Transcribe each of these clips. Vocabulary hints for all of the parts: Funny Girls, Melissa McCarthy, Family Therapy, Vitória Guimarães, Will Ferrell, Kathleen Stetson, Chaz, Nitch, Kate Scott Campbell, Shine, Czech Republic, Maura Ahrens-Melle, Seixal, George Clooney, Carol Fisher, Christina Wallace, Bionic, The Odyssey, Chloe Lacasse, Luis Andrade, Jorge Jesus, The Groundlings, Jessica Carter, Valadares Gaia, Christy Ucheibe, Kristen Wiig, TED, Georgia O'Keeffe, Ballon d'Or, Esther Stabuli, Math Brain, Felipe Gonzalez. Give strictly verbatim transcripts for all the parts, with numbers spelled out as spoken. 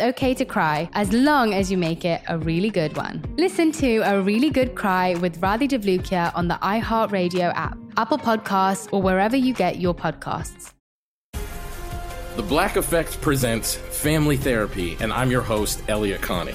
okay to cry as long as you make it a really good one. Listen to A Really Good Cry with Radhi Devlukia on the iHeartRadio app, Apple Podcasts, or wherever you get your podcasts. The Black Effect presents Family Therapy, and I'm your host, Elia Coney.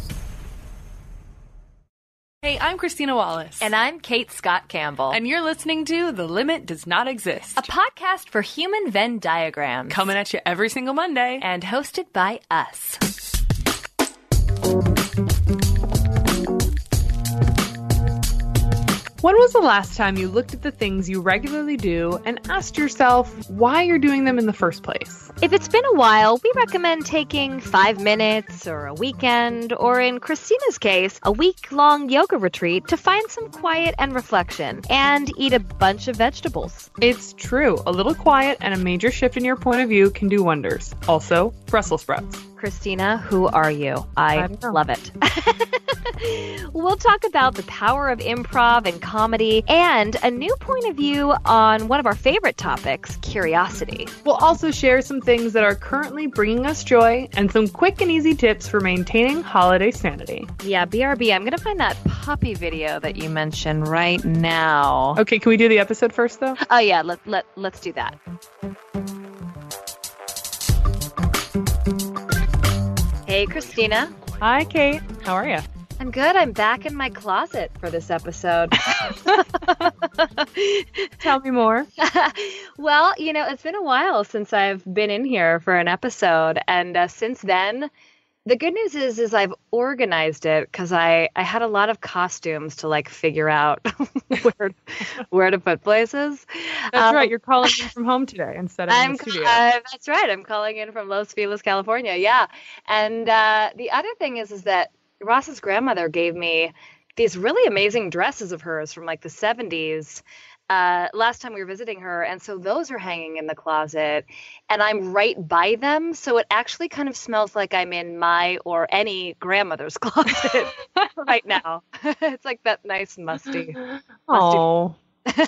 Hey, I'm Christina Wallace. And I'm Kate Scott Campbell. And you're listening to The Limit Does Not Exist, a podcast for human Venn diagrams. Coming at you every single Monday. And hosted by us. When was the last time you looked at the things you regularly do and asked yourself why you're doing them in the first place? If it's been a while, we recommend taking five minutes or a weekend, or in Christina's case, a week-long yoga retreat to find some quiet and reflection, and eat a bunch of vegetables. It's true. A little quiet and a major shift in your point of view can do wonders. Also, Brussels sprouts. Christina, who are you? I, I love it. We'll talk about the power of improv and comedy and a new point of view on one of our favorite topics, curiosity. We'll also share some things that are currently bringing us joy and some quick and easy tips for maintaining holiday sanity. Yeah, B R B, I'm going to find that puppy video that you mentioned right now. Okay, can we do the episode first, though? Oh, yeah, let, let, let's do that. Hey, Christina. Hi, Kate. How are you? I'm good. I'm back in my closet for this episode. Tell me more. Well, you know, it's been a while since I've been in here for an episode. And uh, since then, the good news is, is I've organized it because I, I had a lot of costumes to like figure out where, where to put places. That's um, right. You're calling in from home today instead of I'm, in the studio. Uh, that's right. I'm calling in from Los Feliz, California. Yeah. And uh, the other thing is, is that Ross's grandmother gave me these really amazing dresses of hers from like the seventies uh, last time we were visiting her. And so those are hanging in the closet and I'm right by them. So it actually kind of smells like I'm in my or any grandmother's closet right now. It's like that nice musty. Oh,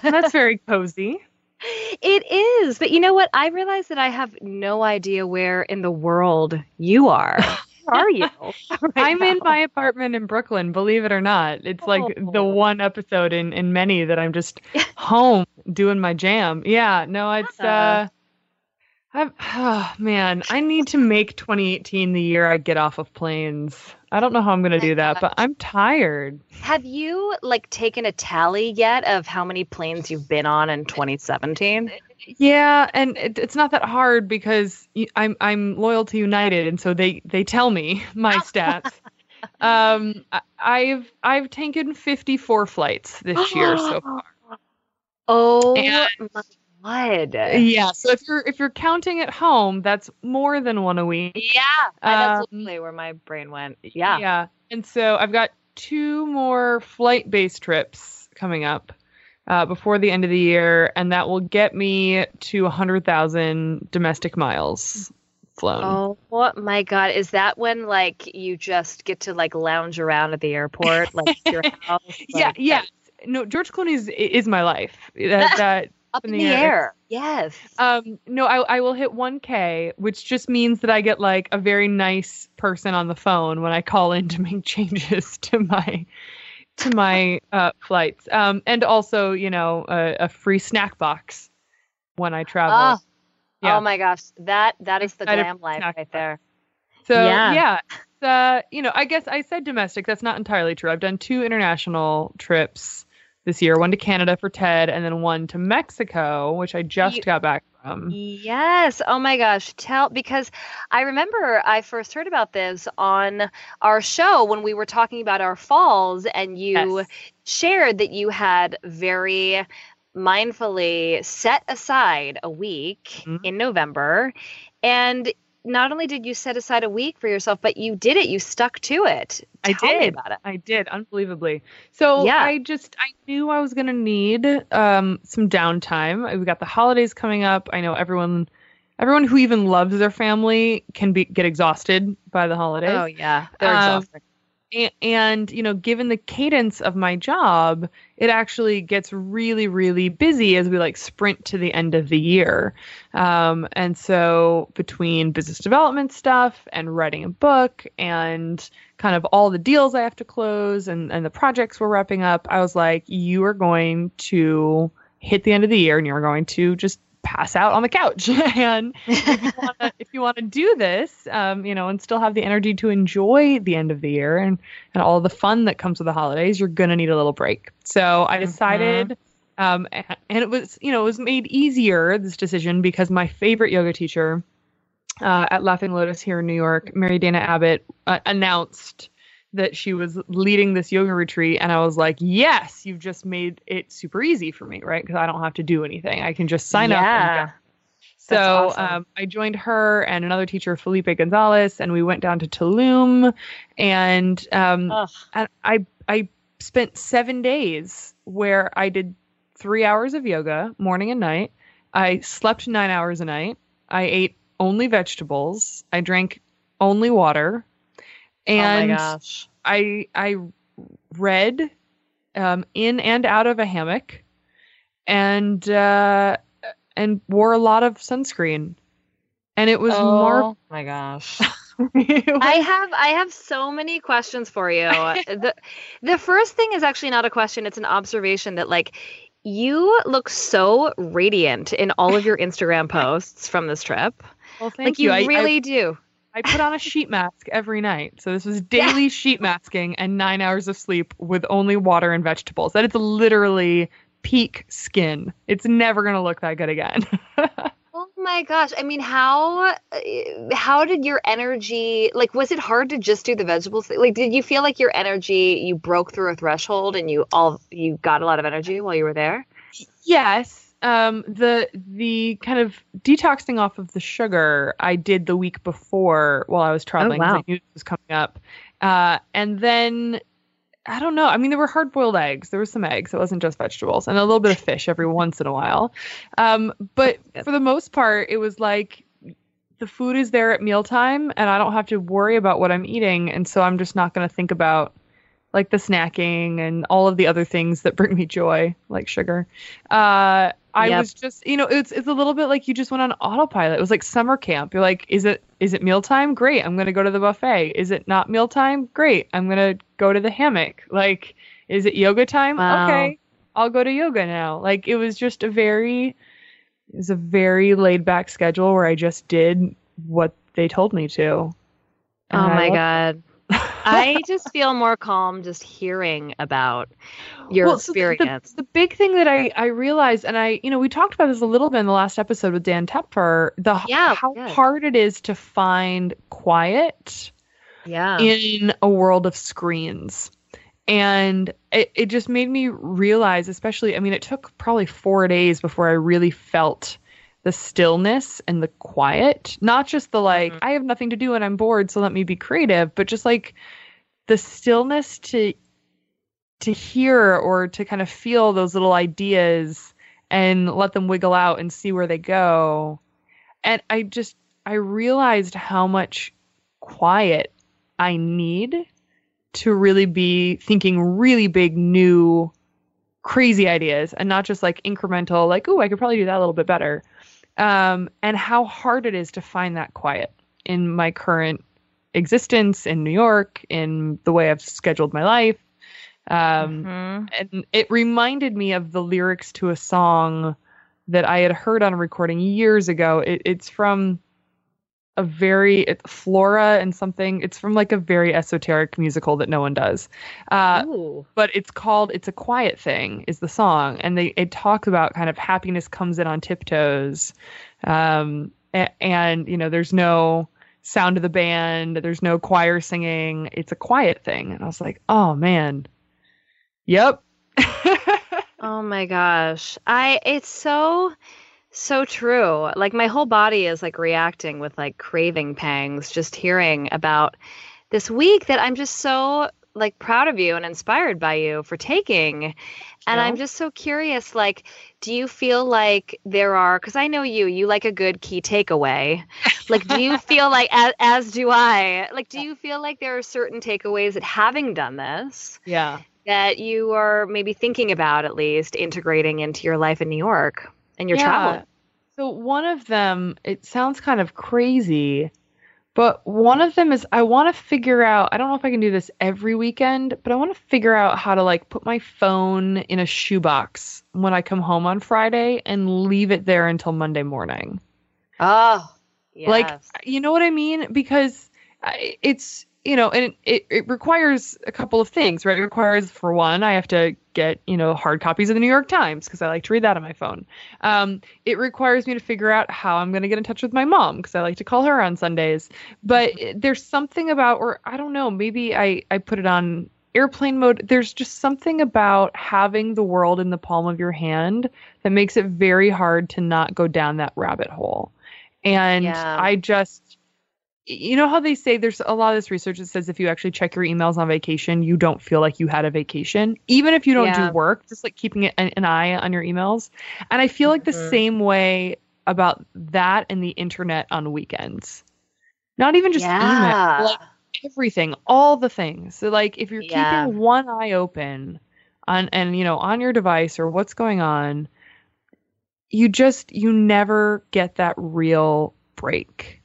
that's very cozy. It is. But you know what? I realize that I have no idea where in the world you are. are you? Right I'm now. in my apartment in Brooklyn, believe it or not. It's oh. like the one episode in, in many that I'm just home doing my jam. Yeah, no, it's, uh, I've, oh man, I need to make twenty eighteen the year I get off of planes. I don't know how I'm going to do that, but I'm tired. Have you like taken a tally yet of how many planes you've been on in twenty seventeen? Yeah, and it, it's not that hard because I'm I'm loyal to United, and so they, they tell me my stats. um, I, I've I've taken fifty-four flights this year so far. Oh and, my God! Yeah, so if you're if you're counting at home, that's more than one a week. Yeah, that's um, literally where my brain went. Yeah, yeah, and so I've got two more flight-based trips coming up. Uh, before the end of the year, and that will get me to one hundred thousand domestic miles flown. Oh my God. Is that when, like, you just get to, like, lounge around at the airport, like, your house? Like, yeah, yes. No, George Clooney is, is my life. That, that Up in the, in the air. air. Yes. Um, no, I, I will hit one K, which just means that I get, like, a very nice person on the phone when I call in to make changes to my... to my uh, flights. Um, and also, you know, a, a free snack box when I travel. Oh, yeah. Oh my gosh. That, that is the glam life right box. there. So yeah, yeah uh, you know, I guess I said domestic. That's not entirely true. I've done two international trips this year, one to Canada for TED and then one to Mexico, which I just you- got back. Um, yes. Oh my gosh. Tell, because I remember I first heard about this on our show when we were talking about our falls, and you yes. shared that you had very mindfully set aside a week mm-hmm. in November. And not only did you set aside a week for yourself, but you did it. You stuck to it. Tell I did. Me about it. I did. Unbelievably. So yeah. I just, I knew I was going to need um, some downtime. We got the holidays coming up. I know everyone, everyone who even loves their family can be, get exhausted by the holidays. Oh yeah. They're um, exhausted. And, and, you know, given the cadence of my job, it actually gets really, really busy as we like sprint to the end of the year. Um, and so between business development stuff and writing a book and kind of all the deals I have to close and, and the projects we're wrapping up, I was like, you are going to hit the end of the year and you're going to just pass out on the couch. And if you want to do this, um, you know, and still have the energy to enjoy the end of the year and, and all the fun that comes with the holidays, you're going to need a little break. So I decided, mm-hmm. um, and, and it was, you know, it was made easier, this decision, because my favorite yoga teacher uh, at Laughing Lotus here in New York, Mary Dana Abbott, uh, announced that she was leading this yoga retreat. And I was like, yes, you've just made it super easy for me, right? Because I don't have to do anything. I can just sign yeah. up. And go. So awesome. um, I joined her and another teacher, Felipe Gonzalez, and we went down to Tulum. And um, I, I I spent seven days where I did three hours of yoga, morning and night. I slept nine hours a night. I ate only vegetables. I drank only water. And oh my gosh. I I read um, in and out of a hammock, and uh, and wore a lot of sunscreen, and it was oh mar- my gosh. was- I have I have so many questions for you. the The first thing is actually not a question; it's an observation that like you look so radiant in all of your Instagram posts from this trip. Well, thank like, you. You I, really I, do. I put on a sheet mask every night. So this was daily yeah. sheet masking and nine hours of sleep with only water and vegetables. That is literally peak skin. It's never going to look that good again. Oh my gosh. I mean, how, how did your energy, like, was it hard to just do the vegetables? Like, did you feel like your energy, you broke through a threshold and you all, you got a lot of energy while you were there? Yes. Um, the the kind of detoxing off of the sugar I did the week before while I was traveling. Oh, wow. I knew it was coming up. Uh, and then, I don't know. I mean, there were hard-boiled eggs. There was some eggs. It wasn't just vegetables. And a little bit of fish every once in a while. Um, but for the most part, it was like the food is there at mealtime, and I don't have to worry about what I'm eating. And so I'm just not going to think about like the snacking and all of the other things that bring me joy, like sugar. Uh I yep. was just, you know, it's it's a little bit like you just went on autopilot. It was like summer camp. You're like, is it is it mealtime? Great, I'm going to go to the buffet. Is it not mealtime? Great, I'm going to go to the hammock. Like, is it yoga time? Wow. Okay, I'll go to yoga now. Like, it was just a very, it was a very laid back schedule where I just did what they told me to. And oh my God. I just feel more calm just hearing about your well, experience. So the, the, the big thing that I, I realized, and I, you know, we talked about this a little bit in the last episode with Dan Tepfer, the yeah, how yeah. hard it is to find quiet yeah. in a world of screens. And it, it just made me realize, especially, I mean, it took probably four days before I really felt the stillness and the quiet, not just the like, mm-hmm. I have nothing to do and I'm bored, so let me be creative, but just like the stillness to, to hear or to kind of feel those little ideas and let them wiggle out and see where they go. And I just, I realized how much quiet I need to really be thinking really big, new, crazy ideas and not just like incremental, like, oh, I could probably do that a little bit better. Um, and how hard it is to find that quiet in my current existence in New York, in the way I've scheduled my life. Um, mm-hmm. And it reminded me of the lyrics to a song that I had heard on a recording years ago. It, it's from a very, it's Flora and something. It's from like a very esoteric musical that no one does. Uh, Ooh. But it's called, It's a Quiet Thing is the song. And they, it talks about kind of happiness comes in on tiptoes. Um, and, and, you know, there's no sound of the band. There's no choir singing. It's a quiet thing. And I was like, oh man. Yep. Oh my gosh. I, it's so... So true. Like my whole body is like reacting with like craving pangs, just hearing about this week that I'm just so like proud of you and inspired by you for taking. And yeah. I'm just so curious, like, do you feel like there are, because I know you, you like a good key takeaway. Like, do you feel like, as, as do I, like, do you feel like there are certain takeaways that having done this yeah. that you are maybe thinking about at least integrating into your life in New York? And your yeah. travel. So one of them, it sounds kind of crazy, but one of them is I want to figure out, I don't know if I can do this every weekend, but I want to figure out how to like put my phone in a shoebox when I come home on Friday and leave it there until Monday morning. Oh, yes. Like, you know what I mean? Because it's, you know, and it, it requires a couple of things, right? It requires, for one, I have to get, you know, hard copies of the New York Times because I like to read that on my phone. Um, it requires me to figure out how I'm going to get in touch with my mom because I like to call her on Sundays. But there's something about, or I don't know, maybe I, I put it on airplane mode. There's just something about having the world in the palm of your hand that makes it very hard to not go down that rabbit hole. And yeah. I just... You know how they say there's a lot of this research that says if you actually check your emails on vacation, you don't feel like you had a vacation, even if you don't yeah. do work, just like keeping an, an eye on your emails. And I feel like the mm-hmm. same way about that and the internet on weekends, not even just yeah. email, like everything, all the things. So like if you're yeah. keeping one eye open on and, you know, on your device or what's going on, you just you never get that real break.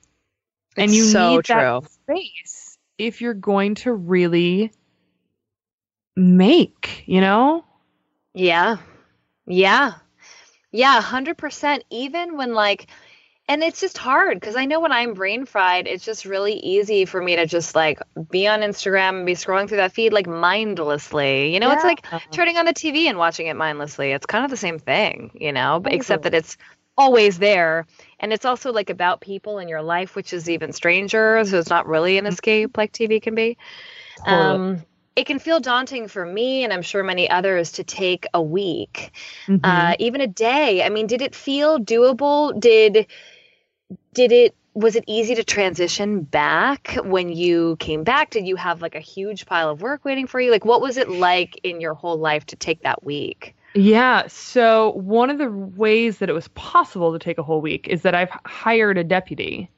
And you so need that true. Space if you're going to really make, you know? Yeah. Yeah. Yeah, one hundred percent. Even when like, and it's just hard because I know when I'm brain fried, it's just really easy for me to just like be on Instagram and be scrolling through that feed like mindlessly. You know, yeah. it's like turning on the T V and watching it mindlessly. It's kind of the same thing, you know, but except that it's always there. And it's also like about people in your life, which is even stranger. So it's not really an escape like T V can be. Um, it can feel daunting for me and I'm sure many others to take a week, mm-hmm. uh, even a day. I mean, did it feel doable? Did, did it, was it easy to transition back when you came back? Did you have like a huge pile of work waiting for you? Like, what was it like in your whole life to take that week? Yeah. So one of the ways that it was possible to take a whole week is that I've hired a deputy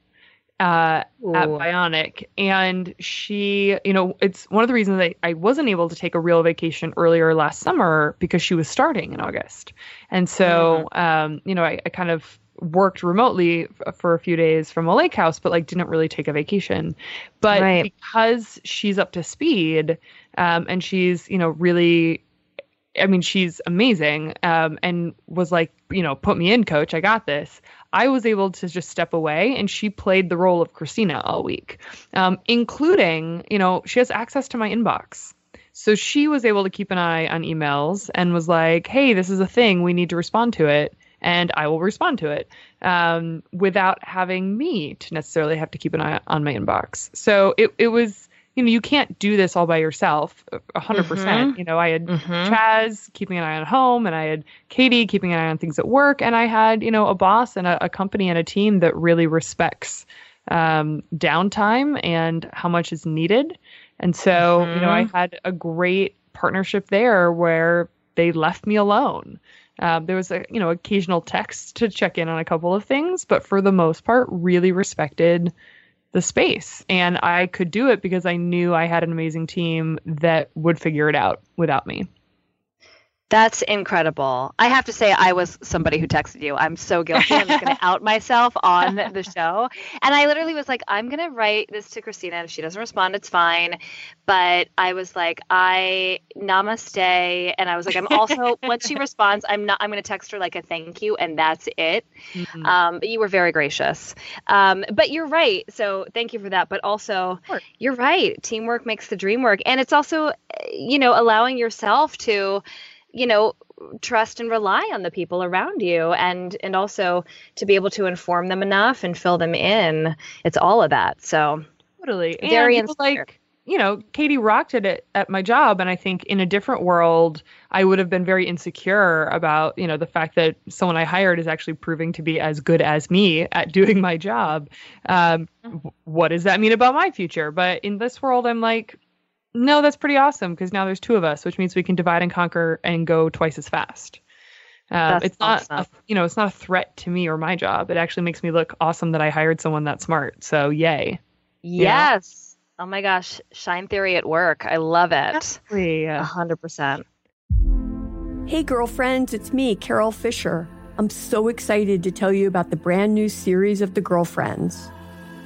Uh, at Bionic. And she, you know, it's one of the reasons that I wasn't able to take a real vacation earlier last summer, because she was starting in August. And so, mm-hmm. um, you know, I, I kind of worked remotely f- for a few days from a lake house, but like didn't really take a vacation. But right. because she's up to speed, um, and she's, you know, really, I mean, she's amazing, um, and was like, you know, put me in, coach, I got this. I was able to just step away, and she played the role of Christina all week, um, including, you know, she has access to my inbox. So she was able to keep an eye on emails and was like, hey, this is a thing. We need to respond to it. And I will respond to it, um, without having me to necessarily have to keep an eye on my inbox. So it, it was, you know, you can't do this all by yourself, one hundred percent. Mm-hmm. You know, I had mm-hmm. Chaz keeping an eye on home, and I had Katie keeping an eye on things at work, and I had, you know, a boss and a, a company and a team that really respects um, downtime and how much is needed. And so, mm-hmm. you know, I had a great partnership there where they left me alone. Um, there was, a you know, occasional text to check in on a couple of things, but for the most part, really respected the space. And I could do it because I knew I had an amazing team that would figure it out without me. That's incredible. I have to say, I was somebody who texted you. I'm so guilty. I'm just going to out myself on the show. And I literally was like, I'm going to write this to Christina. If she doesn't respond, it's fine. But I was like, I namaste. And I was like, I'm also, once she responds, I'm not, I'm going to text her like a thank you. And that's it. Mm-hmm. Um, but you were very gracious. Um, but you're right. So thank you for that. But also, sure. You're right. Teamwork makes the dream work. And it's also, you know, allowing yourself to, you know, trust and rely on the people around you, and, and also to be able to inform them enough and fill them in. It's all of that. So totally. Very and inspired. Like, you know, Katie rocked it at, at my job. And I think in a different world, I would have been very insecure about, you know, the fact that someone I hired is actually proving to be as good as me at doing my job. Um, what does that mean about my future? But in this world, I'm like, no, that's pretty awesome, because now there's two of us, which means we can divide and conquer and go twice as fast. Um, it's not, a, you know, it's not a threat to me or my job. It actually makes me look awesome that I hired someone that's smart. So yay. Yes. You know? Oh my gosh. Shine theory at work. I love it. A hundred percent. Hey girlfriends, it's me, Carol Fisher. I'm so excited to tell you about the brand new series of The Girlfriends.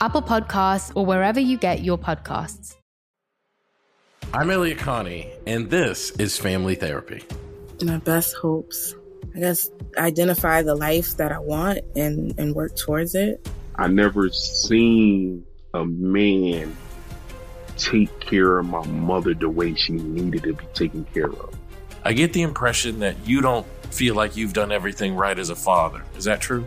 Apple Podcasts, or wherever you get your podcasts. I'm Elia Coney, and this is Family Therapy. My best hopes, I guess, identify the life that I want and, and work towards it. I never seen a man take care of my mother the way she needed to be taken care of. I get the impression that you don't feel like you've done everything right as a father. Is that true?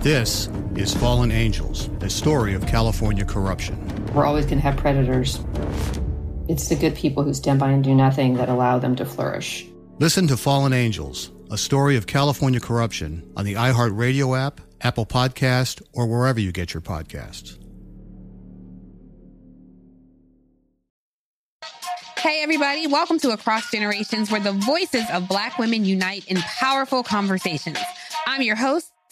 This is Fallen Angels, a story of California corruption. We're always going to have predators. It's the good people who stand by and do nothing that allow them to flourish. Listen to Fallen Angels, a story of California corruption on the iHeartRadio app, Apple Podcast, or wherever you get your podcasts. Hey, everybody. Welcome to Across Generations, where the voices of Black women unite in powerful conversations. I'm your host,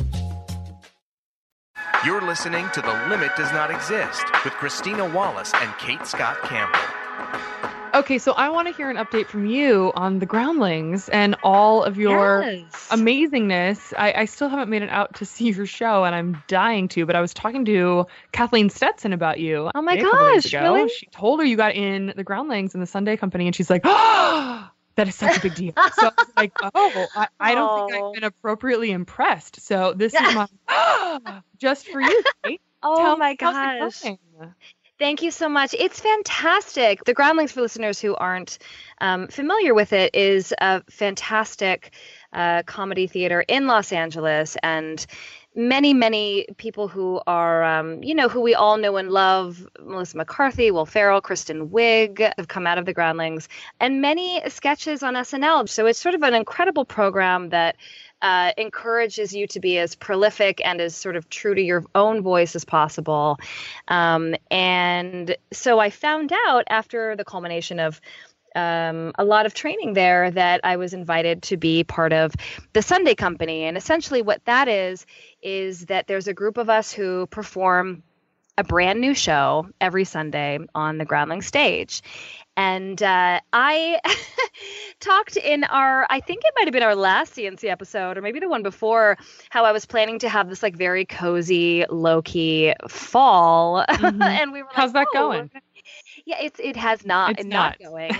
You're listening to The Limit Does Not Exist with Christina Wallace and Kate Scott Campbell. Okay, so I want to hear an update from you on The Groundlings and all of your yes. amazingness. I, I still haven't made it out to see your show, and I'm dying to, but I was talking to Kathleen Stetson about you. Oh my gosh, really? She told her you got in The Groundlings and the Sunday Company, and she's like, oh, that is such a big deal. So I was like, oh, I, I don't oh. think I've been appropriately impressed. So this is my, oh, just for you, Kate. Oh Tell my gosh. Thank you so much. It's fantastic. The Groundlings, for listeners who aren't um, familiar with it, is a fantastic uh, comedy theater in Los Angeles. And many, many people who are, um, you know, who we all know and love, Melissa McCarthy, Will Ferrell, Kristen Wiig, have come out of The Groundlings, and many sketches on S N L. So it's sort of an incredible program that Uh, encourages you to be as prolific and as sort of true to your own voice as possible. Um, and so I found out after the culmination of um, a lot of training there that I was invited to be part of the Sunday Company. And essentially what that is, is that there's a group of us who perform a brand new show every Sunday on the Groundling stage. And uh, I talked in our, I think it might have been our last C N C episode, or maybe the one before, how I was planning to have this like very cozy, low-key fall. Mm-hmm. And we were How's like, that oh, going? Yeah, it's it has not. It's not, not going.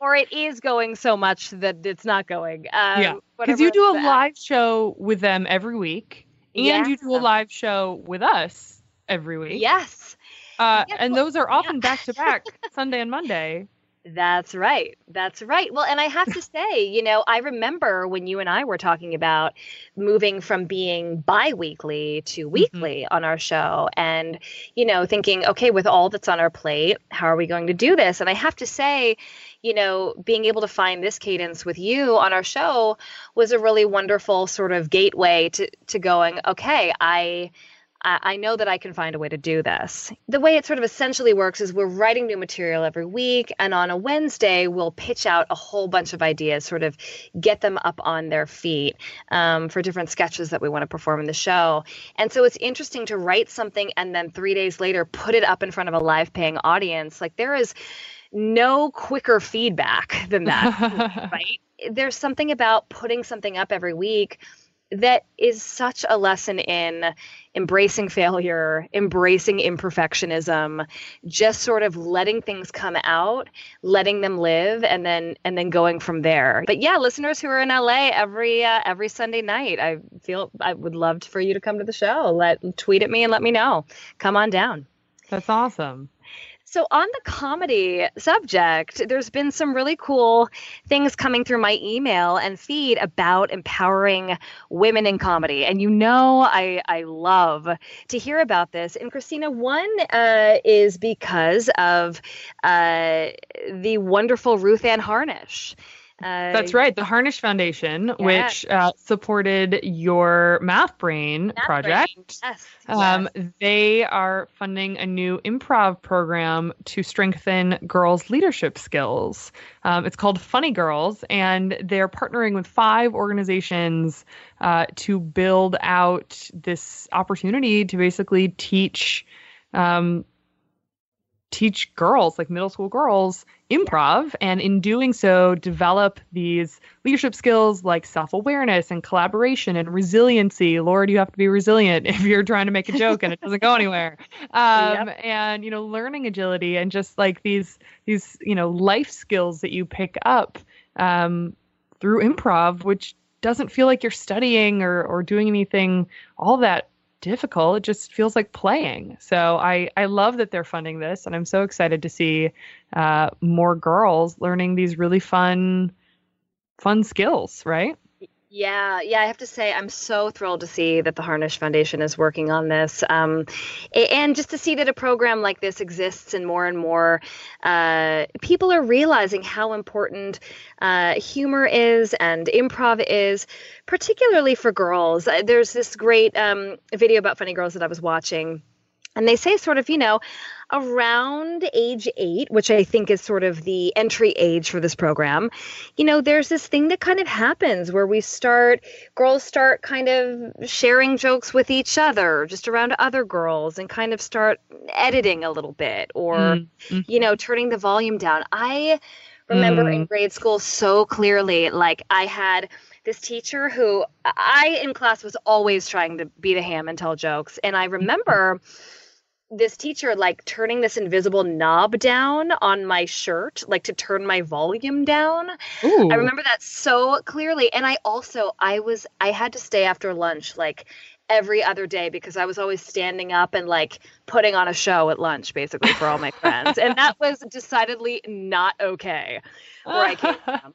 Or it is going so much that it's not going. Um, yeah, because you do a that. live show with them every week, and yeah. you do a live show with us every week. Yes. Uh, and those are often back to back Sunday and Monday. That's right. That's right. Well, and I have to say, you know, I remember when you and I were talking about moving from being bi-weekly to weekly mm-hmm. on our show and, you know, thinking, okay, with all that's on our plate, how are we going to do this? And I have to say, you know, being able to find this cadence with you on our show was a really wonderful sort of gateway to, to going, okay, I I know that I can find a way to do this. The way it sort of essentially works is we're writing new material every week. And on a Wednesday, we'll pitch out a whole bunch of ideas, sort of get them up on their feet um, for different sketches that we want to perform in the show. And so it's interesting to write something and then three days later, put it up in front of a live paying audience. Like there is no quicker feedback than that, right? There's something about putting something up every week that is such a lesson in embracing failure, embracing imperfectionism, just sort of letting things come out, letting them live, and then and then going from there. But yeah, listeners who are in L A every uh, every Sunday night, I feel I would love for you to come to the show. Let tweet at me and let me know. Come on down. That's awesome. So on the comedy subject, there's been some really cool things coming through my email and feed about empowering women in comedy. And you know, I, I love to hear about this. And Christina, one uh, is because of uh, the wonderful Ruth Ann Harnish. Uh, That's right. The Harnish Foundation, yeah. which uh, supported your Math Brain Math project. Brain. Yes. Um, yes. They are funding a new improv program to strengthen girls' leadership skills. Um, it's called Funny Girls, and they're partnering with five organizations uh, to build out this opportunity to basically teach um teach girls, like middle school girls, improv, and in doing so, develop these leadership skills like self-awareness and collaboration and resiliency. Lord, you have to be resilient if you're trying to make a joke and it doesn't go anywhere. Um, yep. And, you know, learning agility and just like these, these, you know, life skills that you pick up um, through improv, which doesn't feel like you're studying or, or doing anything, all that difficult. It just feels like playing. So I, I love that they're funding this, and I'm so excited to see uh, more girls learning these really fun, fun skills, right? Yeah. Yeah. I have to say, I'm so thrilled to see that the Harnish Foundation is working on this. Um, and just to see that a program like this exists and more and more uh, people are realizing how important uh, humor is and improv is, particularly for girls. There's this great um, video about Funny Girls that I was watching, and they say sort of, you know, around age eight, which I think is sort of the entry age for this program, you know, there's this thing that kind of happens where we start, girls start kind of sharing jokes with each other, just around other girls, and kind of start editing a little bit or, mm-hmm. you know, turning the volume down. I remember mm. in grade school so clearly, like I had this teacher who I in class was always trying to be the ham and tell jokes. And I remember this teacher like turning this invisible knob down on my shirt, like to turn my volume down. Ooh. I remember that so clearly. And I also, I was, I had to stay after lunch like every other day because I was always standing up and like putting on a show at lunch basically for all my friends. And that was decidedly not okay where I came from.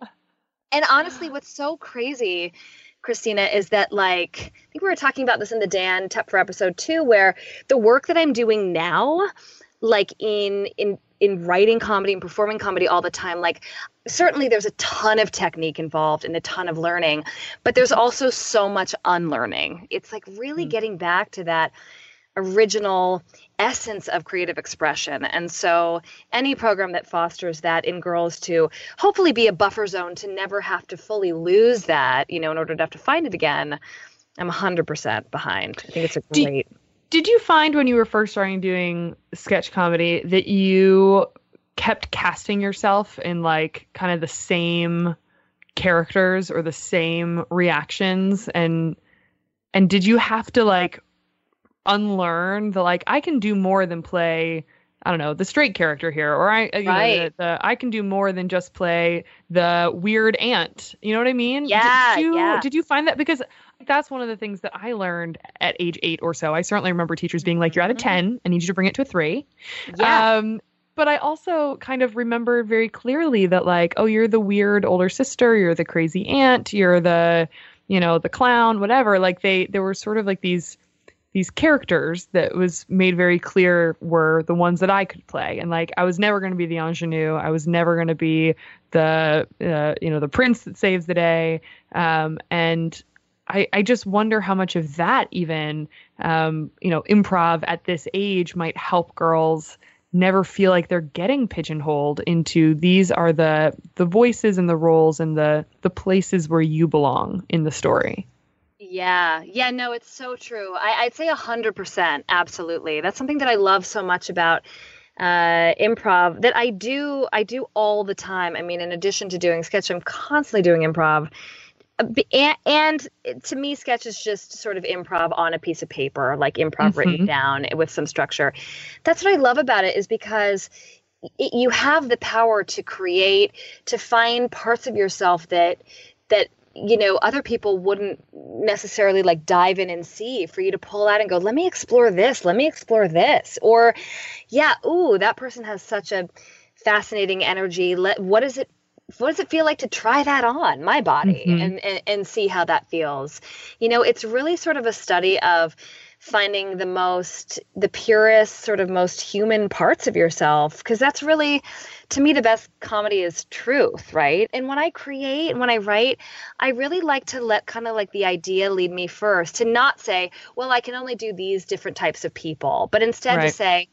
And honestly, what's so crazy, Christina, is that, like, I think we were talking about this in the Dan Tepfer episode too, where the work that I'm doing now, like in, in, in writing comedy and performing comedy all the time, like certainly there's a ton of technique involved and a ton of learning, but there's also so much unlearning. It's like really mm-hmm. getting back to that original essence of creative expression. And so any program that fosters that in girls to hopefully be a buffer zone to never have to fully lose that, you know, in order to have to find it again, I'm one hundred percent behind. I think it's a great... Did, did you find when you were first starting doing sketch comedy that you kept casting yourself in like kind of the same characters or the same reactions? And and did you have to like unlearn the like I can do more than play I don't know the straight character here, or I you right. know, the, the, I can do more than just play the weird aunt, you know what I mean? Yeah did you, yeah did you find that? Because that's one of the things that I learned at age eight or so. I certainly remember teachers being like, you're at a ten, I need you to bring it to a three. Yeah. Um, but I also kind of remember very clearly that, like, oh, you're the weird older sister, you're the crazy aunt, you're the, you know, the clown, whatever. Like they, there were sort of like these, these characters that was made very clear were the ones that I could play. And like, I was never going to be the ingenue. I was never going to be the, uh, you know, the prince that saves the day. Um, and I, I just wonder how much of that even, um, you know, improv at this age might help girls never feel like they're getting pigeonholed into these are the the voices and the roles and the the places where you belong in the story. Yeah. Yeah, no, it's so true. I, I'd say one hundred percent. Absolutely. That's something that I love so much about uh, improv that I do. I do all the time. I mean, in addition to doing sketch, I'm constantly doing improv. And, and to me, sketch is just sort of improv on a piece of paper, like improv mm-hmm. written down with some structure. That's what I love about it, is because it, you have the power to create, to find parts of yourself that that you know other people wouldn't necessarily like dive in and see, for you to pull out and go, let me explore this, let me explore this, or yeah, ooh, that person has such a fascinating energy. Let what is it? What does it feel like to try that on my body mm-hmm. and, and, and see how that feels? You know, it's really sort of a study of finding the most, the purest, sort of most human parts of yourself. Because that's really, to me, the best comedy is truth, right? And when I create and when I write, I really like to let kind of like the idea lead me first, to not say, well, I can only do these different types of people, but instead right. to say,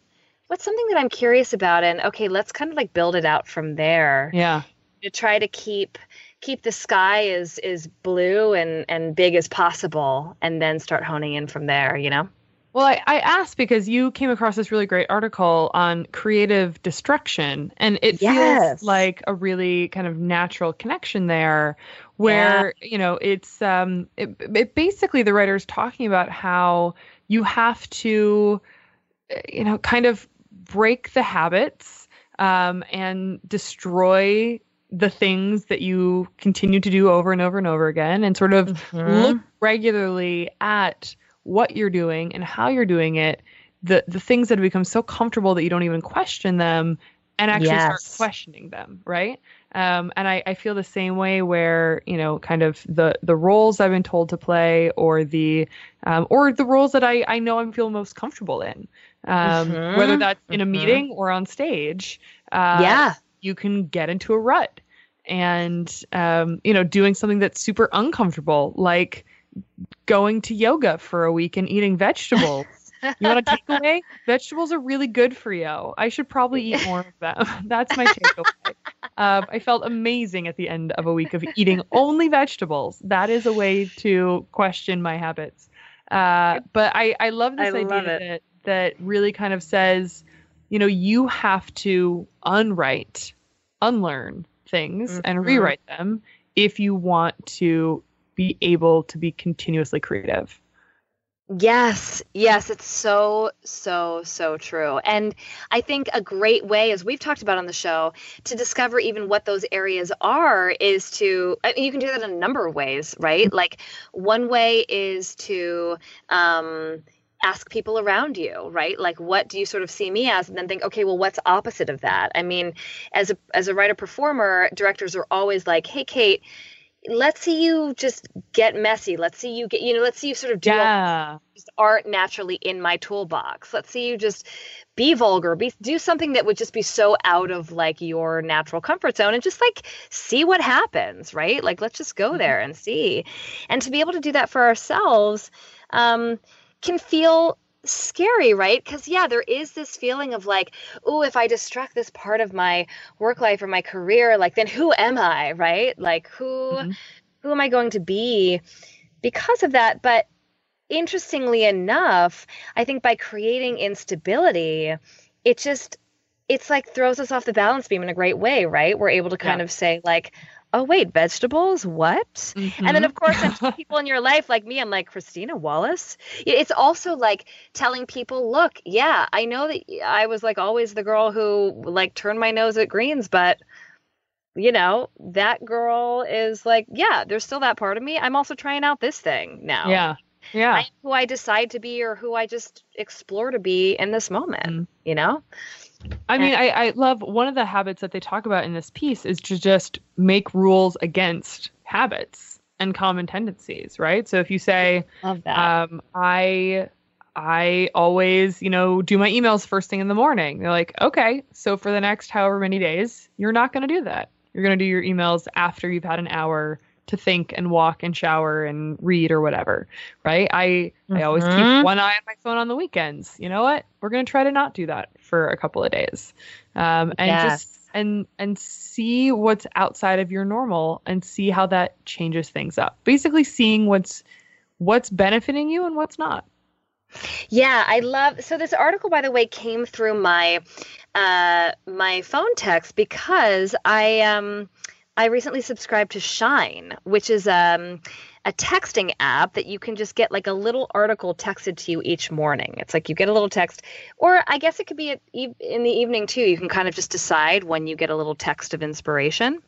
what's something that I'm curious about? And okay, let's kind of like build it out from there. Yeah. To try to keep keep the sky as, as blue and, and big as possible, and then start honing in from there, you know? Well, I, I asked because you came across this really great article on creative destruction, and it yes. feels like a really kind of natural connection there where, yeah. you know, it's um, it, it basically the writer's talking about how you have to, you know, kind of break the habits um, and destroy the things that you continue to do over and over and over again, and sort of mm-hmm. look regularly at what you're doing and how you're doing it, the the things that have become so comfortable that you don't even question them, and actually yes. start questioning them, right? Um, and I, I feel the same way where, you know, kind of the the roles I've been told to play, or the um, or the roles that I, I know I feel most comfortable in, um, mm-hmm. whether that's in a mm-hmm. meeting or on stage. Uh, yeah. You can get into a rut, and, um, you know, doing something that's super uncomfortable, like going to yoga for a week and eating vegetables. You want to take away? Vegetables are really good for you. I should probably eat more of them. That's my takeaway. Um, I felt amazing at the end of a week of eating only vegetables. That is a way to question my habits. Uh, but I, I love this I idea love that, that really kind of says, you know, you have to unwrite, unlearn things mm-hmm. and rewrite them if you want to be able to be continuously creative. Yes. Yes. It's so, so, so true. And I think a great way, as we've talked about on the show, to discover even what those areas are is to, I mean, you can do that in a number of ways, right? Like one way is to, um, ask people around you, right? Like, what do you sort of see me as? And then think, okay, well, what's opposite of that? I mean, as a, as a writer performer, directors are always like, hey, Kate, let's see you just get messy. Let's see you get, you know, let's see you sort of do yeah. just art naturally in my toolbox. Let's see you just be vulgar, be, do something that would just be so out of like your natural comfort zone, and just like see what happens, right? Like, let's just go there and see. And to be able to do that for ourselves, um, can feel scary, right? Because, yeah, there is this feeling of like, oh, if I destruct this part of my work life or my career, like, then who am I, right? Like, who, mm-hmm. who am I going to be because of that? But interestingly enough, I think by creating instability, it just, it's like throws us off the balance beam in a great way, right? We're able to kind yeah. of say like, oh, wait, vegetables, what? Mm-hmm. And then, of course, people in your life like me, I'm like, Christina Wallace. It's also like telling people, look, yeah, I know that I was like always the girl who like turned my nose at greens, but you know, that girl is like, yeah, there's still that part of me. I'm also trying out this thing now. Yeah. Yeah. I, who I decide to be or who I just explore to be in this moment, mm-hmm. you know? I mean, I, I love one of the habits that they talk about in this piece is to just make rules against habits and common tendencies, right? So if you say, love that. Um, I, I always, you know, do my emails first thing in the morning. They're like, okay, so for the next however many days, you're not going to do that. You're going to do your emails after you've had an hour to think and walk and shower and read or whatever, right? I mm-hmm. I always keep one eye on my phone on the weekends. You know what? We're going to try to not do that for a couple of days. Um, and yes. just and and see what's outside of your normal and see how that changes things up. Basically seeing what's what's benefiting you and what's not. Yeah, I love. So this article, by the way, came through my uh, my phone text because I um I recently subscribed to Shine, which is um, a texting app that you can just get like a little article texted to you each morning. It's like you get a little text, or I guess it could be in the evening too. You can kind of just decide when you get a little text of inspiration.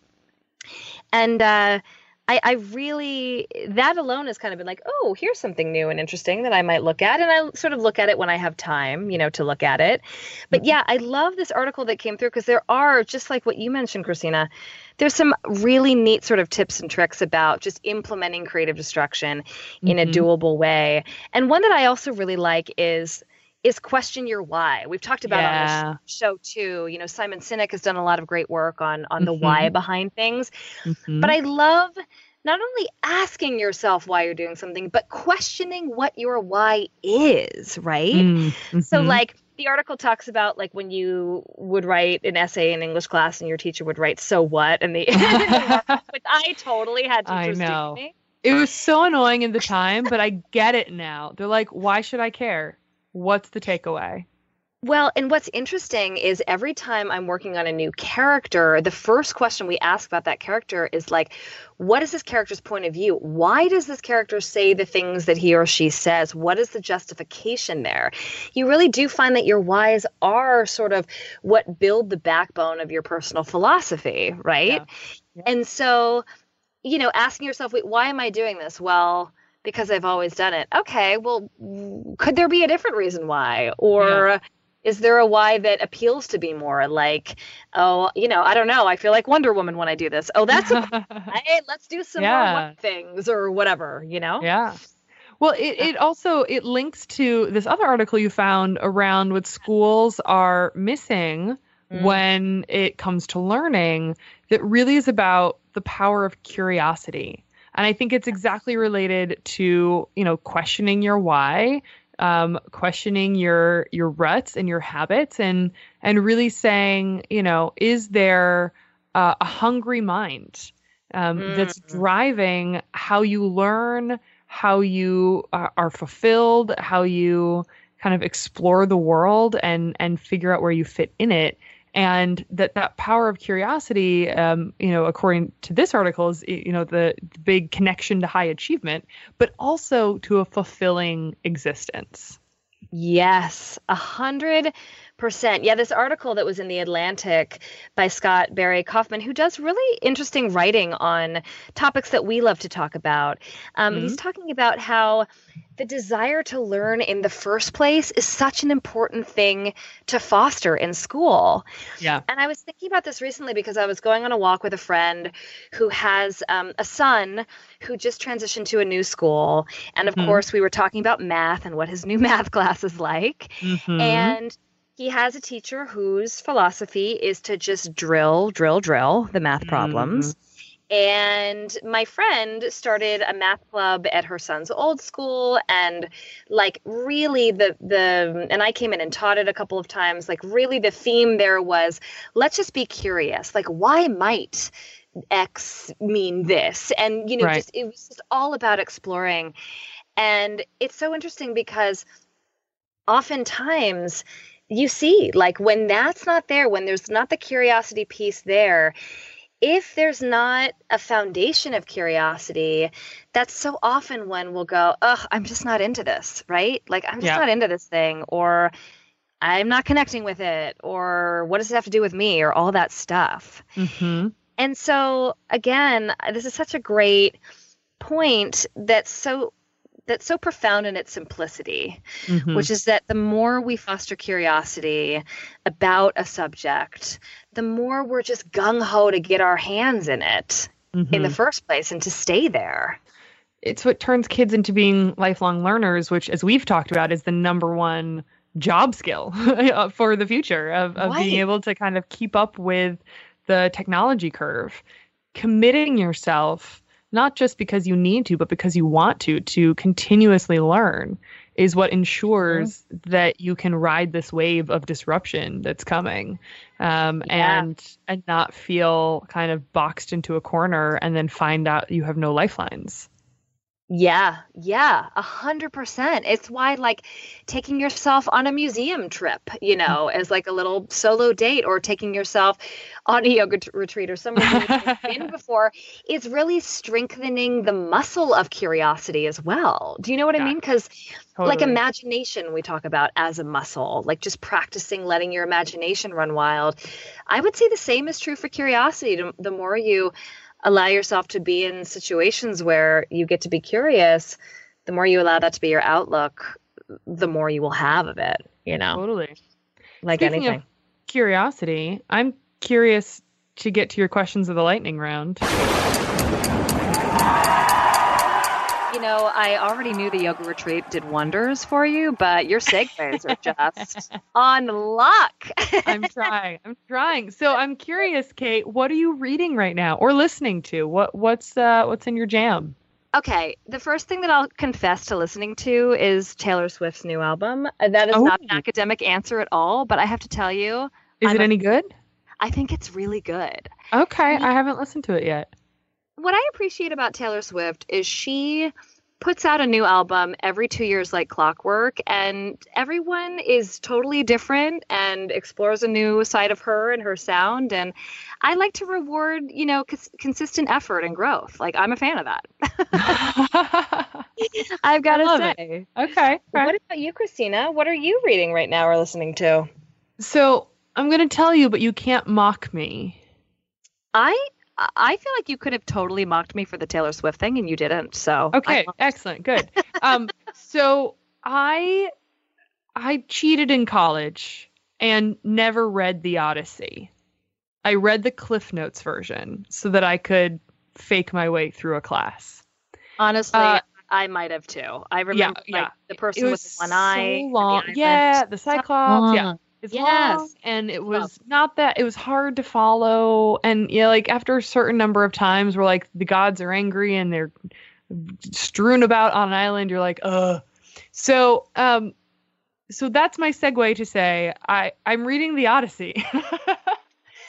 And uh, I, I really, that alone has kind of been like, oh, here's something new and interesting that I might look at. And I sort of look at it when I have time, you know, to look at it. But yeah, I love this article that came through because there are, just like what you mentioned, Christina, there's some really neat sort of tips and tricks about just implementing creative destruction in mm-hmm. a doable way. And one that I also really like is is question your why. We've talked about yeah. on this show too. You know, Simon Sinek has done a lot of great work on on the mm-hmm. why behind things. Mm-hmm. But I love not only asking yourself why you're doing something, but questioning what your why is, right? Mm-hmm. So like, the article talks about like when you would write an essay in English class and your teacher would write, so what? And the which I totally had teachers I know. do me. It was so annoying at the time, but I get it now. They're like, why should I care? What's the takeaway? Well, and what's interesting is every time I'm working on a new character, the first question we ask about that character is like, what is this character's point of view? Why does this character say the things that he or she says? What is the justification there? You really do find that your whys are sort of what build the backbone of your personal philosophy, right? Yeah. Yeah. And so, you know, asking yourself, wait, why am I doing this? Well, because I've always done it. Okay, well, could there be a different reason why? Or... Yeah. Is there a why that appeals to be more like, oh, you know, I don't know. I feel like Wonder Woman when I do this. Oh, that's a hey, let's do some yeah. more things or whatever, you know? Yeah. Well, it, it also, it links to this other article you found around what schools are missing mm. when it comes to learning that really is about the power of curiosity. And I think it's exactly related to, you know, questioning your why, um, questioning your, your ruts and your habits and, and really saying, you know, is there uh, a hungry mind, um, mm. that's driving how you learn, how you are, are fulfilled, how you kind of explore the world and, and figure out where you fit in it. And that, that power of curiosity, um, you know, according to this article is, you know, the, the big connection to high achievement, but also to a fulfilling existence. Yes, a hundred percent. Yeah, this article that was in The Atlantic by Scott Barry Kaufman, who does really interesting writing on topics that we love to talk about. Um, mm-hmm. He's talking about how the desire to learn in the first place is such an important thing to foster in school. Yeah. And I was thinking about this recently because I was going on a walk with a friend who has um, a son who just transitioned to a new school. And of mm-hmm. course, we were talking about math and what his new math class is like. Mm-hmm. And he has a teacher whose philosophy is to just drill, drill, drill the math problems. Mm-hmm. And my friend started a math club at her son's old school and like really the, the, and I came in and taught it a couple of times, like really the theme there was, let's just be curious. Like, why might X mean this? And, you know, right. just, it was just all about exploring. And it's so interesting because oftentimes you see like when that's not there, when there's not the curiosity piece there, if there's not a foundation of curiosity, that's so often when we'll go, oh, I'm just not into this, right? Like, I'm just yeah. not into this thing, or I'm not connecting with it, or what does it have to do with me, or all that stuff. Mm-hmm. And so again, this is such a great point that's so that's so profound in its simplicity, mm-hmm. which is that the more we foster curiosity about a subject, the more we're just gung-ho to get our hands in it mm-hmm. in the first place and to stay there. It's what turns kids into being lifelong learners, which, as we've talked about, is the number one job skill for the future of, of being able to kind of keep up with the technology curve. Committing yourself, not just because you need to, but because you want to, to continuously learn is what ensures mm-hmm. that you can ride this wave of disruption that's coming um, yeah. and and not feel kind of boxed into a corner and then find out you have no lifelines. Yeah. Yeah. A hundred percent. It's why, like, taking yourself on a museum trip, you know, as like a little solo date, or taking yourself on a yoga t- retreat or somewhere you've been before, is really strengthening the muscle of curiosity as well. Do you know what yeah. I mean? Because totally. Like imagination, we talk about as a muscle, like just practicing letting your imagination run wild. I would say the same is true for curiosity. The more you allow yourself to be in situations where you get to be curious, the more you allow that to be your outlook, the more you will have of it, you know? Totally. Like Speaking anything. Of curiosity, I'm curious to get to your questions of the lightning round. You know, I already knew the yoga retreat did wonders for you, but your segues are just on lock. I'm trying. I'm trying. So I'm curious, Kate, what are you reading right now or listening to? What what's uh, what's in your jam? Okay, the first thing that I'll confess to listening to is Taylor Swift's new album. That is oh. not an academic answer at all, but I have to tell you. Is I'm it a, any good? I think it's really good. Okay, yeah. I haven't listened to it yet. What I appreciate about Taylor Swift is she puts out a new album every two years like clockwork, and everyone is totally different and explores a new side of her and her sound. And I like to reward, you know, cons- consistent effort and growth. Like, I'm a fan of that. I've got to say. It. Okay. Right. What about you, Christina? What are you reading right now or listening to? So I'm going to tell you, but you can't mock me. I... I feel like you could have totally mocked me for the Taylor Swift thing, and you didn't. So okay, excellent, good. um, so I I cheated in college and never read The Odyssey. I read the Cliff Notes version so that I could fake my way through a class. Honestly, uh, I might have too. I remember yeah, like, yeah. the person with the one so eye. Long. The yeah, the Cyclops. Oh. Yeah. It's yes. long, and it was oh. not that, it was hard to follow, and yeah, you know, like after a certain number of times where like the gods are angry and they're strewn about on an island, you're like, uh. So, um, so that's my segue to say I I'm reading The Odyssey.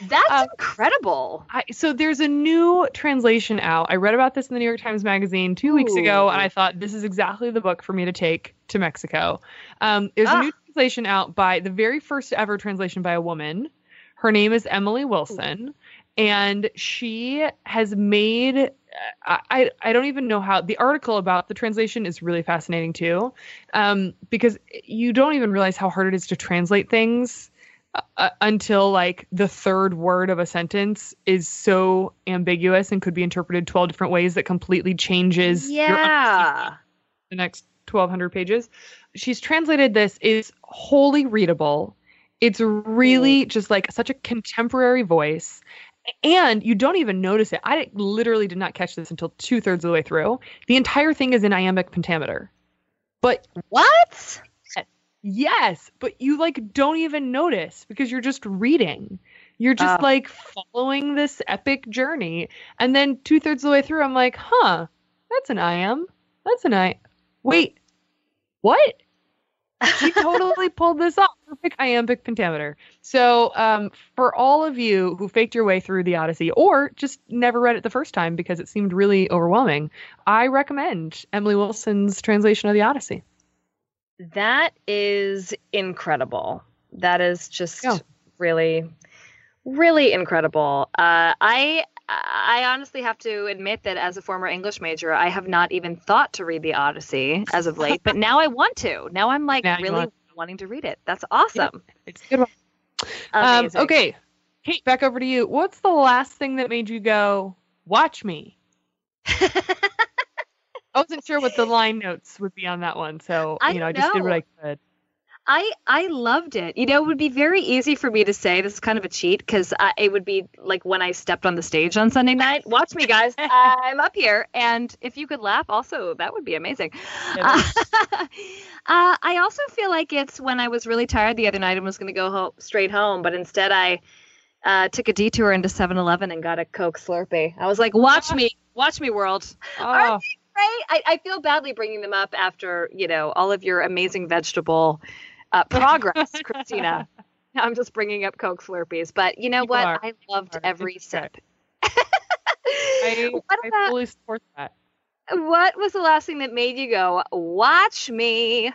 That's um, incredible. I, so there's a new translation out. I read about this in the New York Times Magazine two Ooh. weeks ago, and I thought this is exactly the book for me to take to Mexico. Um, there's ah. a new translation out by the very first ever translation by a woman. Her name is Emily Wilson, Ooh. and she has made. I, I I don't even know how. The article about the translation is really fascinating too, um, because you don't even realize how hard it is to translate things. Uh, until like the third word of a sentence is so ambiguous and could be interpreted twelve different ways that completely changes yeah. your the next twelve hundred pages. She's translated this. It's wholly readable. It's really just like such a contemporary voice. And you don't even notice it. I literally did not catch this until two thirds of the way through. The entire thing is in iambic pentameter. But what? Yes, but you like don't even notice because you're just reading. You're just oh. like following this epic journey. And then two thirds of the way through, I'm like, huh, that's an iamb. That's an I. Wait, what? She totally pulled this off. Perfect iambic pentameter. So um, for all of you who faked your way through The Odyssey or just never read it the first time because it seemed really overwhelming, I recommend Emily Wilson's translation of The Odyssey. That is incredible. That is just yeah. really, really incredible. Uh, I I honestly have to admit that as a former English major, I have not even thought to read The Odyssey as of late. But now I want to. Now I'm like now really want. wanting to read it. That's awesome. Yeah, it's a good one. Um, okay. Kate, back over to you. What's the last thing that made you go, watch me? I wasn't sure what the line notes would be on that one, so I you know, I just know. did what I could. I I loved it. You know, it would be very easy for me to say, this is kind of a cheat, because it would be like when I stepped on the stage on Sunday night. Watch me, guys. I'm up here. And if you could laugh also, that would be amazing. Uh, uh, I also feel like it's when I was really tired the other night and was going to go home, straight home. But instead, I uh, took a detour into seven eleven and got a Coke Slurpee. I was like, watch oh. me. Watch me, world. Oh. Aren't they great? I, I feel badly bringing them up after, you know, all of your amazing vegetable Uh, progress, Christina. I'm just bringing up Coke Slurpees, but you know you what? Are. I loved every it's sip. I, what I about, fully support that. What was the last thing that made you go, watch me?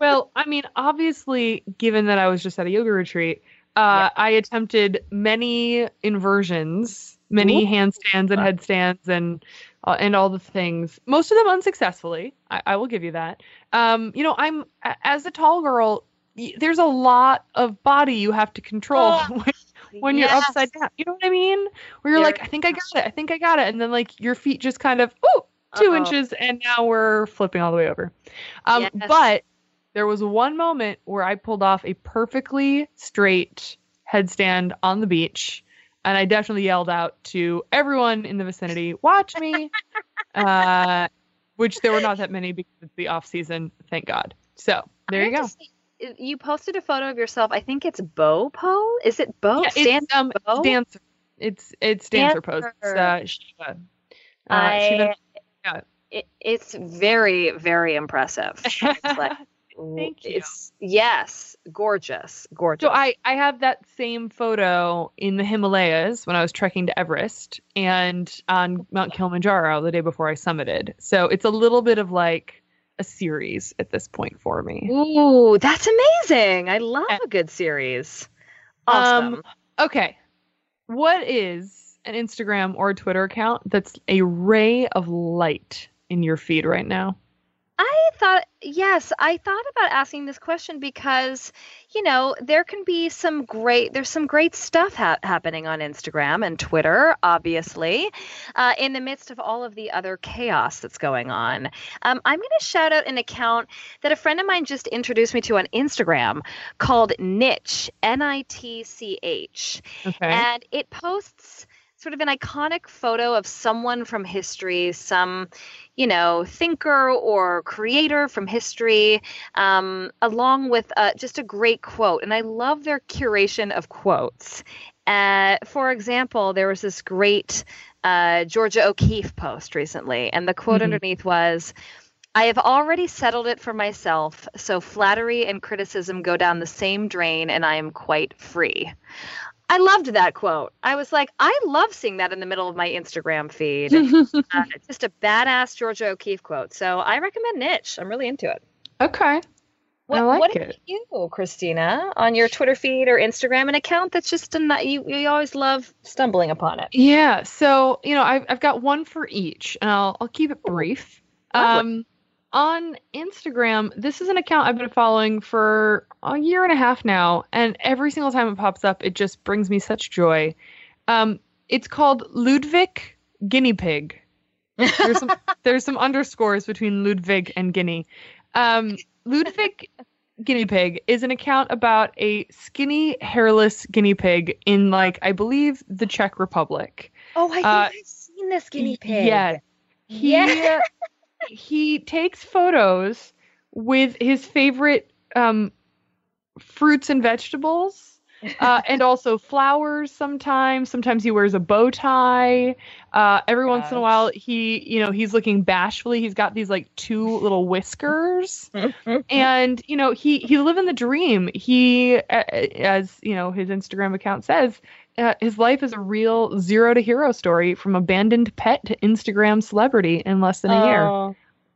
Well, I mean, obviously, given that I was just at a yoga retreat, uh, yeah. I attempted many inversions, many Ooh. handstands and headstands and Uh, and all the things, most of them unsuccessfully. I, I will give you that. Um, you know, I'm as a tall girl, y- there's a lot of body you have to control oh, when, when yes. you're upside down. You know what I mean? Where you're there. like, I think I got it. I think I got it. And then like your feet just kind of, ooh, two Uh-oh. inches. And now we're flipping all the way over. Um, yes. But there was one moment where I pulled off a perfectly straight headstand on the beach. And I definitely yelled out to everyone in the vicinity, watch me, uh, which there were not that many because it's the off season. Thank God. So there you go. Say, you posted a photo of yourself. I think it's Bo Pose. Is it Bo? Yeah, it's, um, Bo? It's dancer. It's, it's dancer, dancer. pose. It's, uh, Shiva. Uh, I, Shiva. Yeah. It, it's very, very impressive. It's like, Thank you. It's, yes, gorgeous, gorgeous. So I, I have that same photo in the Himalayas when I was trekking to Everest and on Mount Kilimanjaro the day before I summited. So it's a little bit of like a series at this point for me. Ooh, that's amazing. I love yeah. a good series. Awesome. Um, okay. What is an Instagram or a Twitter account that's a ray of light in your feed right now? I thought, yes, I thought about asking this question because, you know, there can be some great, there's some great stuff ha- happening on Instagram and Twitter, obviously, uh, in the midst of all of the other chaos that's going on. Um, I'm going to shout out an account that a friend of mine just introduced me to on Instagram called Nitch, N I T C H. Okay. And it posts sort of an iconic photo of someone from history, some, you know, thinker or creator from history, um, along with uh, just a great quote. And I love their curation of quotes. Uh, for example, there was this great uh, Georgia O'Keeffe post recently, and the quote mm-hmm. underneath was, "I have already settled it for myself, so flattery and criticism go down the same drain, and I am quite free." I loved that quote. I was like, I love seeing that in the middle of my Instagram feed. uh, just a badass Georgia O'Keeffe quote. So I recommend Nitch. I'm really into it. Okay. What, I like what it. What do you, Christina, on your Twitter feed or Instagram, an account that's just, a, you, you always love stumbling upon it? Yeah. So, you know, I've, I've got one for each, and I'll, I'll keep it brief. Um, on Instagram, this is an account I've been following for a year and a half now, and every single time it pops up, it just brings me such joy. Um, it's called Ludwig Guinea Pig. There's some, there's some underscores between Ludwig and Guinea. Um, Ludwig Guinea Pig is an account about a skinny, hairless guinea pig in, like, I believe, the Czech Republic. Oh, I think uh, I've seen this guinea pig. Yeah. He, yeah. He takes photos with his favorite um, fruits and vegetables uh, and also flowers sometimes. Sometimes he wears a bow tie. Uh, every Gosh. once in a while, he, you know, he's looking bashfully. He's got these like two little whiskers. And, you know, he, he's living the dream. He, as, you know, his Instagram account says, Uh, his life is a real zero to hero story from abandoned pet to Instagram celebrity in less than a oh. year.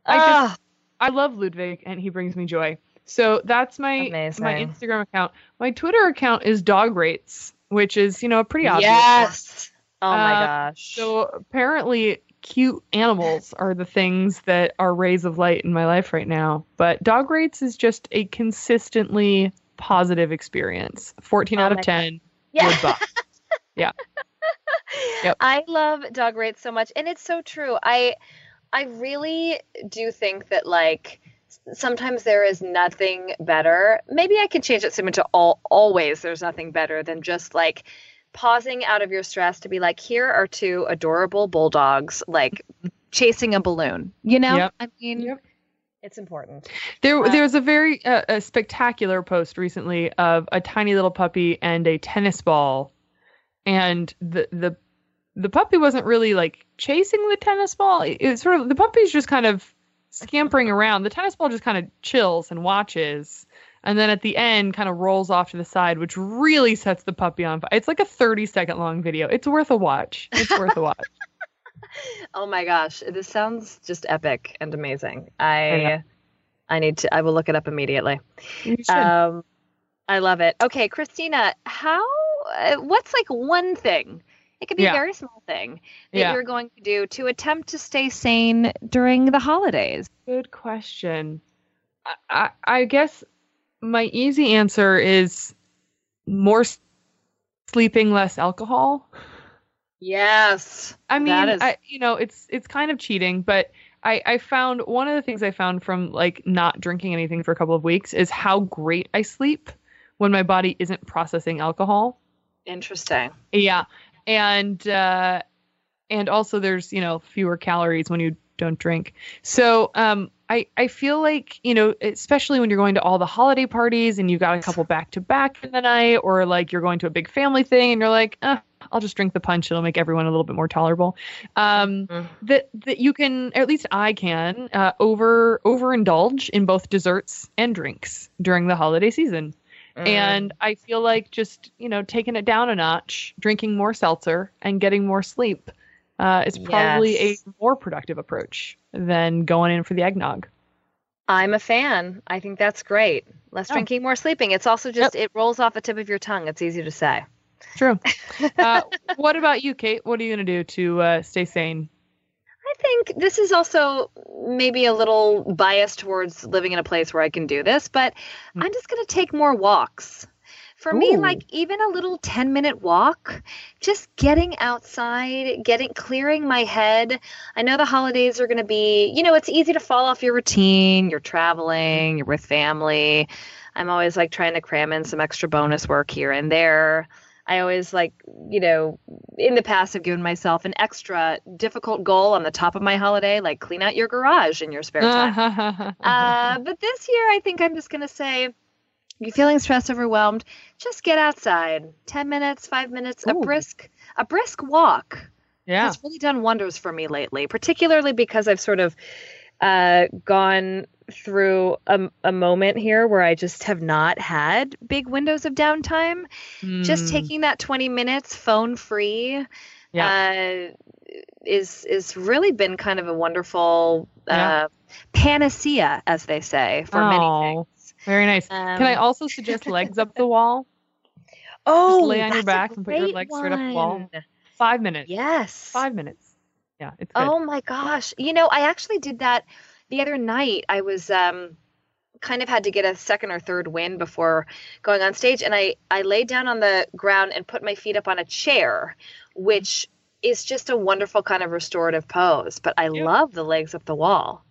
I oh. just, I love Ludwig and he brings me joy. So that's my Amazing. my Instagram account. My Twitter account is Dog Rates, which is, you know, pretty obvious. Yes. One. Oh my uh, gosh. So apparently cute animals are the things that are rays of light in my life right now. But Dog Rates is just a consistently positive experience. fourteen oh out of ten. God. Yeah. Yeah. Yep. I love Dog Rates so much. And it's so true. I, I really do think that, like, sometimes there is nothing better. Maybe I could change it soon to all, always there's nothing better than just, like, pausing out of your stress to be like, here are two adorable bulldogs, like, chasing a balloon, you know? Yep. I mean, yep. It's important. There, uh, there was a very uh, a spectacular post recently of a tiny little puppy and a tennis ball. And the, the, the puppy wasn't really, like, chasing the tennis ball. It, it sort of, the puppy's just kind of scampering around. The tennis ball just kind of chills and watches, and then at the end kind of rolls off to the side, which really sets the puppy on fire. It's like a thirty second long video. It's worth a watch. It's worth a watch. Oh my gosh. This sounds just epic and amazing. I, I, I need to, I will look it up immediately. You should. Um, I love it. Okay. Christina, how, what's like one thing? It could be yeah. a very small thing that yeah. you're going to do to attempt to stay sane during the holidays. Good question. I, I, I guess my easy answer is more sleeping, less alcohol. Yes. I mean, that is... I, you know, it's, it's kind of cheating, but I, I found one of the things I found from, like, not drinking anything for a couple of weeks is how great I sleep when my body isn't processing alcohol. Interesting. Yeah. And, uh, and also there's, you know, fewer calories when you don't drink. So, um, I, I feel like, you know, especially when you're going to all the holiday parties and you've got a couple back to back in the night, or like you're going to a big family thing and you're like, eh, I'll just drink the punch. It'll make everyone a little bit more tolerable. Um, mm-hmm. that, that you can, or at least I can, uh, over, overindulge in both desserts and drinks during the holiday season. Mm. And I feel like just, you know, taking it down a notch, drinking more seltzer and getting more sleep. Uh, it's probably yes. a more productive approach than going in for the eggnog. I'm a fan. I think that's great. Less oh. drinking, more sleeping. It's also just, yep. it rolls off the tip of your tongue. It's easy to say. True. uh, what about you, Kate? What are you going to do to uh, stay sane? I think this is also maybe a little biased towards living in a place where I can do this, but mm. I'm just going to take more walks. For me, Ooh. like, even a little ten minute walk, just getting outside, getting, clearing my head. I know the holidays are going to be, you know, it's easy to fall off your routine. You're traveling, you're with family. I'm always like trying to cram in some extra bonus work here and there. I always like, you know, in the past, I've given myself an extra difficult goal on the top of my holiday, like clean out your garage in your spare time. uh, but this year, I think I'm just going to say, you're feeling stressed, overwhelmed, just get outside. Ten minutes, five minutes, Ooh. a brisk, a brisk walk. Yeah. It's really done wonders for me lately, particularly because I've sort of uh, gone through a, a moment here where I just have not had big windows of downtime. Mm. Just taking that twenty minutes phone free yeah. uh, is, is really been kind of a wonderful yeah. uh, panacea, as they say, for Aww. many things. Very nice. Um, Can I also suggest legs up the wall? Oh, just lay on your back and put your legs one. straight up the wall. Five minutes. Yes. Five minutes. Yeah. It's good. Oh my gosh. You know, I actually did that the other night. I was um, kind of had to get a second or third win before going on stage. And I, I laid down on the ground and put my feet up on a chair, which is just a wonderful kind of restorative pose. But I yep. love the legs up the wall.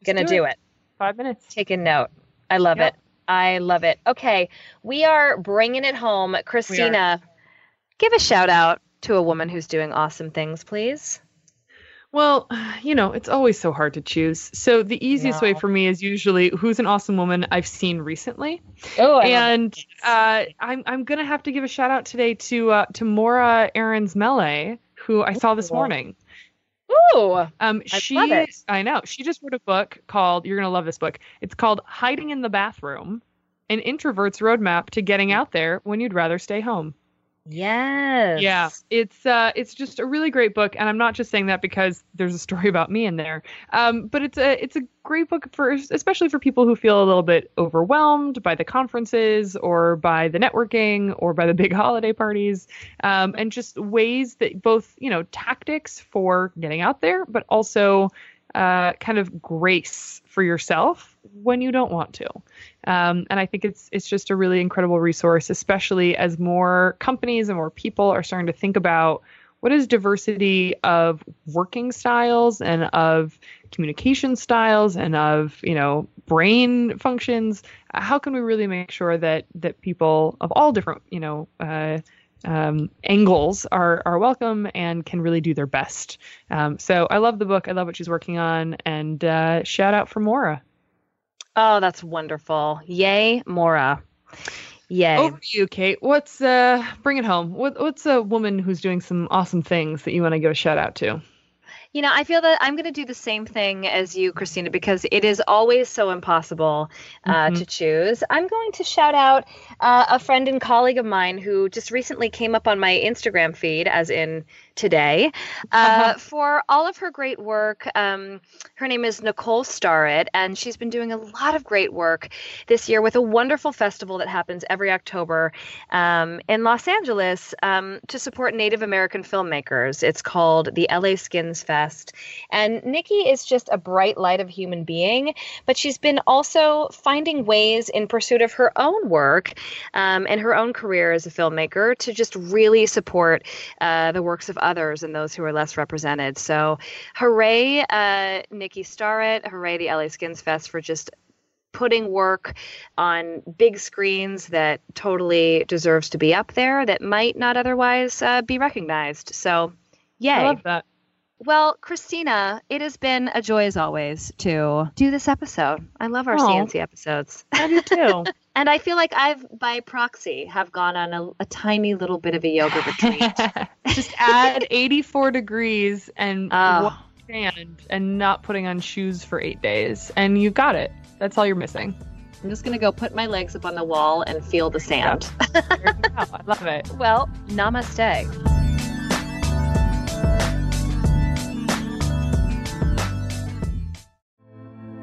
Just Gonna do it. do it. Five minutes. Take a note. I love yep. it. I love it. Okay. We are bringing it home. Christina, give a shout out to a woman who's doing awesome things, please. Well, you know, it's always so hard to choose. So the easiest no. way for me is usually who's an awesome woman I've seen recently. Oh, I and uh, I'm I'm going to have to give a shout out today to uh, to Maura Ahrens-Melle, who I Ooh. saw this morning. Ooh, um, she, I love it. I know. She just wrote a book called, you're going to love this book. It's called Hiding in the Bathroom, an introvert's roadmap to getting out there when you'd rather stay home. Yes. Yeah. It's, uh, it's just a really great book. And I'm not just saying that because there's a story about me in there. Um, but it's a, it's a great book for, especially for people who feel a little bit overwhelmed by the conferences or by the networking or by the big holiday parties. Um, and just ways that both, you know, tactics for getting out there, but also uh, kind of grace for yourself when you don't want to. Um, and I think it's it's just a really incredible resource, especially as more companies and more people are starting to think about what is diversity of working styles and of communication styles and of, you know, brain functions. How can we really make sure that that people of all different, you know, uh, um, angles are, are welcome and can really do their best? Um, so I love the book. I love what she's working on. And uh, shout out for Maura. Oh, that's wonderful. Yay, Maura. Yay. Over to you, Kate. What's uh, bring it home. What, what's a woman who's doing some awesome things that you want to give a shout out to? You know, I feel that I'm going to do the same thing as you, Christina, because it is always so impossible uh, mm-hmm. to choose. I'm going to shout out uh, a friend and colleague of mine who just recently came up on my Instagram feed, as in today, uh, uh-huh. for all of her great work. Um, her name is Nicole Starrett, and she's been doing a lot of great work this year with a wonderful festival that happens every October um, in Los Angeles um, to support Native American filmmakers. It's called the L A Skins Fest. And Nikki is just a bright light of a human being, but she's been also finding ways in pursuit of her own work um, and her own career as a filmmaker to just really support uh, the works of others and those who are less represented. So hooray, uh, Nikki Starrett, hooray the L A Skins Fest for just putting work on big screens that totally deserves to be up there that might not otherwise uh, be recognized. So yay. I love that. Well, Christina, it has been a joy as always to do this episode. I love our Aww. C N C episodes. I do too. And I feel like I've, by proxy, have gone on a, a tiny little bit of a yoga retreat. Just add eighty-four degrees and oh. one stand and not putting on shoes for eight days. And you've got it. That's all you're missing. I'm just going to go put my legs up on the wall and feel the sand. There you go. I love it. Well, namaste.